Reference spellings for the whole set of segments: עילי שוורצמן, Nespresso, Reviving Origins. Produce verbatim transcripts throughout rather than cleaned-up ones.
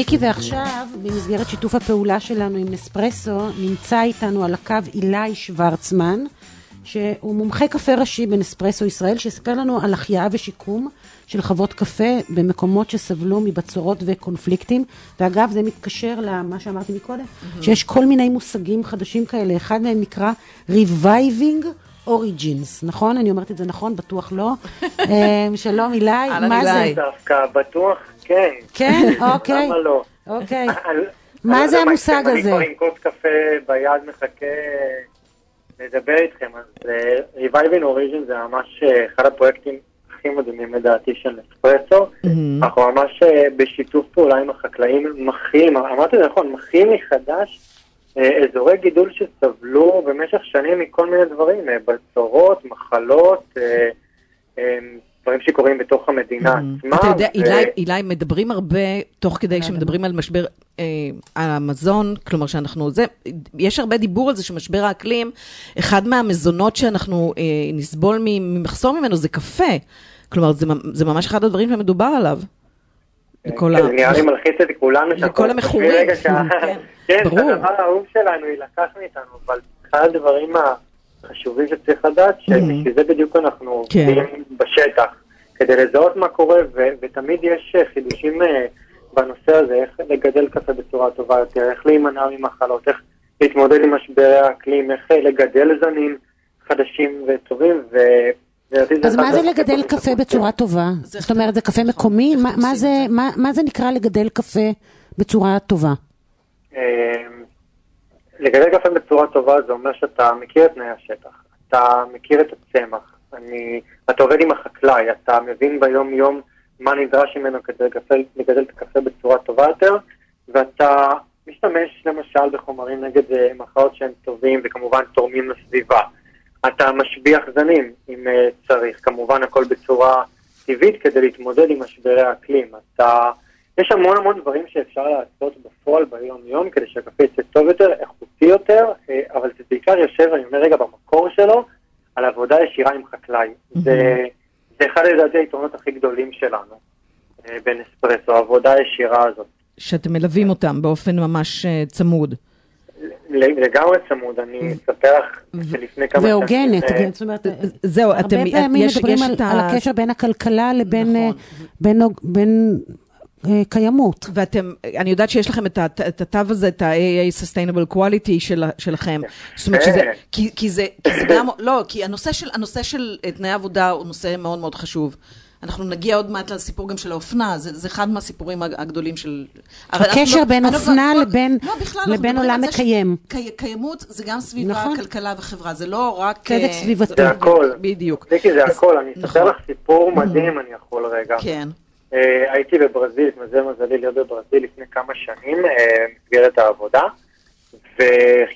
מיקי, ועכשיו, במסגרת שיתוף הפעולה שלנו עם נספרסו, נמצא איתנו על הקו עילי שוורצמן, שהוא מומחה קפה ראשי בנספרסו ישראל, שספר לנו על החייאה ושיקום של חוות קפה במקומות שסבלו מבצורות וקונפליקטים. ואגב, זה מתקשר למה שאמרתי מקודם, mm-hmm. שיש כל מיני מושגים חדשים כאלה. אחד מהם נקרא Reviving Origins, נכון? אני אומרת את זה נכון, בטוח לא. שלום עילי, מה זה? דווקא בטוח, כן. כן, אוקיי. למה לא? אוקיי. מה זה המושג הזה? אני כבר עם כוס קפה ביד מחכה לדבר איתכם. אז Reviving Origins זה ממש אחד הפרויקטים הכי מדהימים לדעתי של נספרסו. אנחנו ממש בשיתוף פעולה עם החקלאים מחיים, אמרתי זה נכון, מחיים מחדש, אזורי גידול שסבלו במשך שנים מכל מיני דברים, בצורות, מחלות, דברים שקורים בתוך המדינה עצמה. אתה יודע, אילי, מדברים הרבה, תוך כדי שמדברים על משבר המזון, כלומר שאנחנו, יש הרבה דיבור על זה שמשבר האקלים, אחד מהמזונות שאנחנו נסבול ממחסור ממנו זה קפה, כלומר זה ממש אחד הדברים שמדובר עליו. זה נראה לי מלחיץ את כולנו. לכל המחורים. כן, הדבר האהוב שלנו ילקח מאיתנו, אבל אחד הדברים החשובים שצריך לדעת, שזה בדיוק אנחנו עובדים בשטח, כדי לזהות מה קורה, ותמיד יש חידושים בנושא הזה, איך לגדל קפה בצורה טובה יותר, איך להימנע ממחלות, איך להתמודד עם משברי האקלים, איך לגדל זנים חדשים וטובים, ו... אז מה זה לגדל קפה בצורה טובה? זאת אומרת, זה קפה מקומי? מה זה נקרא לגדל קפה בצורה טובה? לגדל קפה בצורה טובה זה אומר שאתה מכיר את תנאי השטח, אתה מכיר את הצמח, אתה עובד עם החקלאי, אתה מבין ביום יום מה נדרש ממנו כדי לגדל את הקפה בצורה טובה יותר, ואתה משתמש למשל בחומרים נגד מחלות שהם טובים וכמובן תורמים לסביבה. אתה משביח זנים אם צריך, כמובן הכל בצורה טבעית כדי להתמודד עם משברי האקלים. אתה... יש המון המון דברים שאפשר לעשות בפועל ביום יום כדי שהקפה יצא טוב יותר, איכותי יותר, אבל זה בעיקר יושב, אני אומר רגע במקור שלו, על עבודה ישירה עם חקלאי. Mm-hmm. זה, זה אחד לדעתי היתרונות הכי גדולים שלנו בנספרסו, העבודה הישירה הזאת. שאתם מלווים אותם באופן ממש צמוד. לגמרי צמוד, אני אספר לך שלפני כמה... והוגנת, זאת אומרת, זהו, הרבה פעמים מדברים על הקשר בין הכלכלה לבין קיימות. ואתם, אני יודעת שיש לכם את התו הזה, את ה-A A Sustainable Quality שלכם, זאת אומרת שזה, כי זה גם, לא, כי הנושא של תנאי עבודה הוא נושא מאוד מאוד חשוב. אנחנו נגיע עוד מעט לסיפור גם של האופנה, זה, זה אחד מהסיפורים הגדולים של... הקשר בין אופנה לבין עולם מקיים. קיימות זה גם סביבה, כלכלה וחברה, זה לא רק... צדק סביבתי. זה הכל. בדיוק. זה הכל, אני אספר לך סיפור מדהים, אני יכול רגע. כן. הייתי בברזיל, מזל מזלי להיות בברזיל לפני כמה שנים, מסגרת העבודה,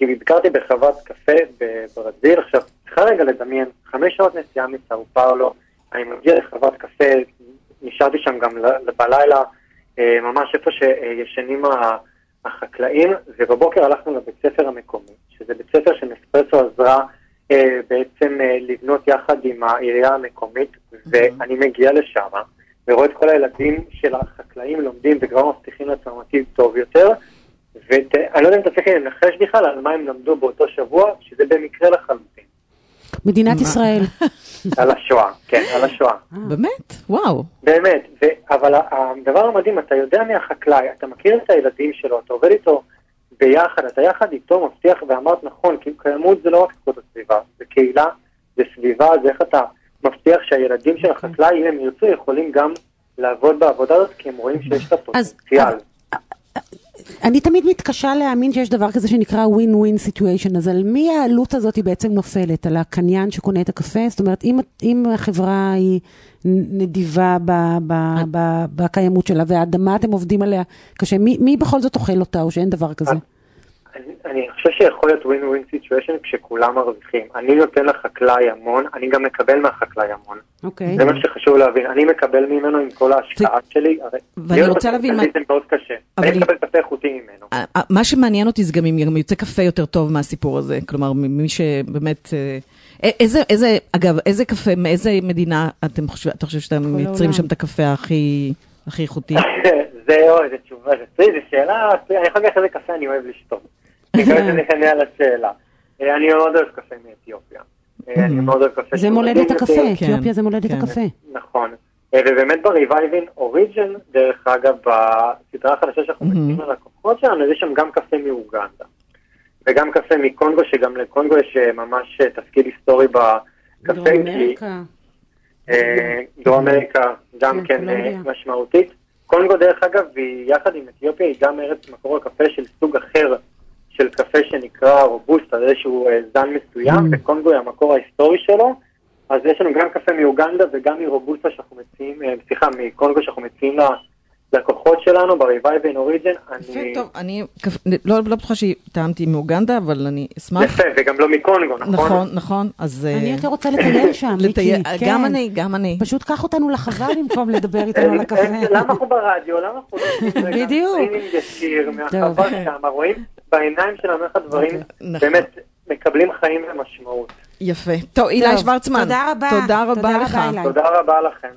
וביקרתי בחוות קפה בברזיל, עכשיו, צריכה רגע לדמיין, חמש שעות נסיעה מסאו פאולו, אני מגיע לחוות קפה, נשארתי שם גם בלילה, ממש איפה שישנים החקלאים, ובבוקר הלכנו לבית ספר המקומי, שזה בית ספר שנספרסו עזרה בעצם לבנות יחד עם העירייה המקומית, ואני מגיע לשם, ורואה את כל הילדים של החקלאים לומדים, וכבר מבטיחים לצרמתיב טוב יותר, ואני לא יודע אם תצליח לי לנחש בכלל על מה הם למדו באותו שבוע, שזה במקרה לחלוטין. מדינת ישראל. על השואה, כן, על השואה. באמת? וואו. באמת, אבל הדבר המדהים, אתה יודע מהחקלאי, אתה מכיר את הילדים שלו, אתה עובד איתו ביחד, אתה יחד איתו מבטיח ואמרת נכון, כי קיימות זה לא רק איכות הסביבה, זה קהילה, זה סביבה, זה איך אתה מבטיח שהילדים של החקלאי, אם הם ירצו, יכולים גם לעבוד בעבודה הזאת, כי הם רואים שיש את הפוטנציאל. אני תמיד מתקשה להאמין שיש דבר כזה שנקרא win-win situation, אז על מי העלות הזאת היא בעצם נופלת? על הקניין שקונה את הקפה? זאת אומרת, אם, אם החברה היא נדיבה ב, ב, ב, בקיימות שלה, והאדמה אתם עובדים עליה קשה, מי, מי בכל זאת אוכל אותה או שאין דבר כזה? אני, אני חושב שיכול להיות win-win situation כשכולם מרוויחים. אני נותן לחקלאי המון, אני גם מקבל מהחקלאי המון. Okay. זה מה שחשוב להבין. אני מקבל ממנו עם כל ההשקעה שלי. ואני רוצה להבין מה... אני מקבל קפה איכותי ממנו. מה שמעניין אותי זה גם אם יוצא קפה יותר טוב מהסיפור הזה. כלומר, מי שבאמת... איזה, אגב, איזה קפה, מאיזה מדינה אתם חושבים שאתם מייצרים שם את הקפה הכי איכותי? זהו, איזו תשובה, זו שאלה, אני יכול לקחת איזה קפה, אני אוהב לשתות. אני חושב שזה נכנה על השאלה. אני מאוד אוהב קפה מאתיופיה. אני מאוד אוהב קפה. זה מולדת הקפה, אתיופיה זה מולדת הקפה. נכון. ובאמת ב-Reviving Origins, דרך אגב, בסדרה החדשה שאנחנו מציעים ללקוחות שלנו, יש שם גם קפה מאוגנדה. וגם קפה מקונגו, שגם לקונגו יש ממש תפקיד היסטורי בקפה. דרום אמריקה, גם כן משמעותית. קונגו דרך אגב, ויחד עם אתיופיה, היא גם ארץ מקור הקפה של סוג אחר של קפה שנקרא רובוסטה, איזשהו זן מסוים, וקונגו היא המקור ההיסטורי שלו. אז יש לנו גם קפה מאוגנדה וגם מרובוסטה שאנחנו מציעים, סליחה, מקונגו שאנחנו מציעים ללקוחות שלנו, ב-Reviving Origins. טוב, אני לא בטוחה שטעמתי מאוגנדה, אבל אני אשמח. יפה, וגם לא מקונגו, נכון? נכון, נכון. אני יותר רוצה לטייל שם, מיקי. גם אני, גם אני. פשוט קח אותנו לחווה במקום לדבר איתנו על הקפה. למה אנחנו ברדיו? למה אנחנו לא... בדיוק. מהחווה שם, רואים בעיניים שלנו איך הדברים באמת מקבלים חיים ומשמעות. יפה. טוב, עילי שוורצמן. תודה רבה. תודה רבה לך. תודה רבה לכם.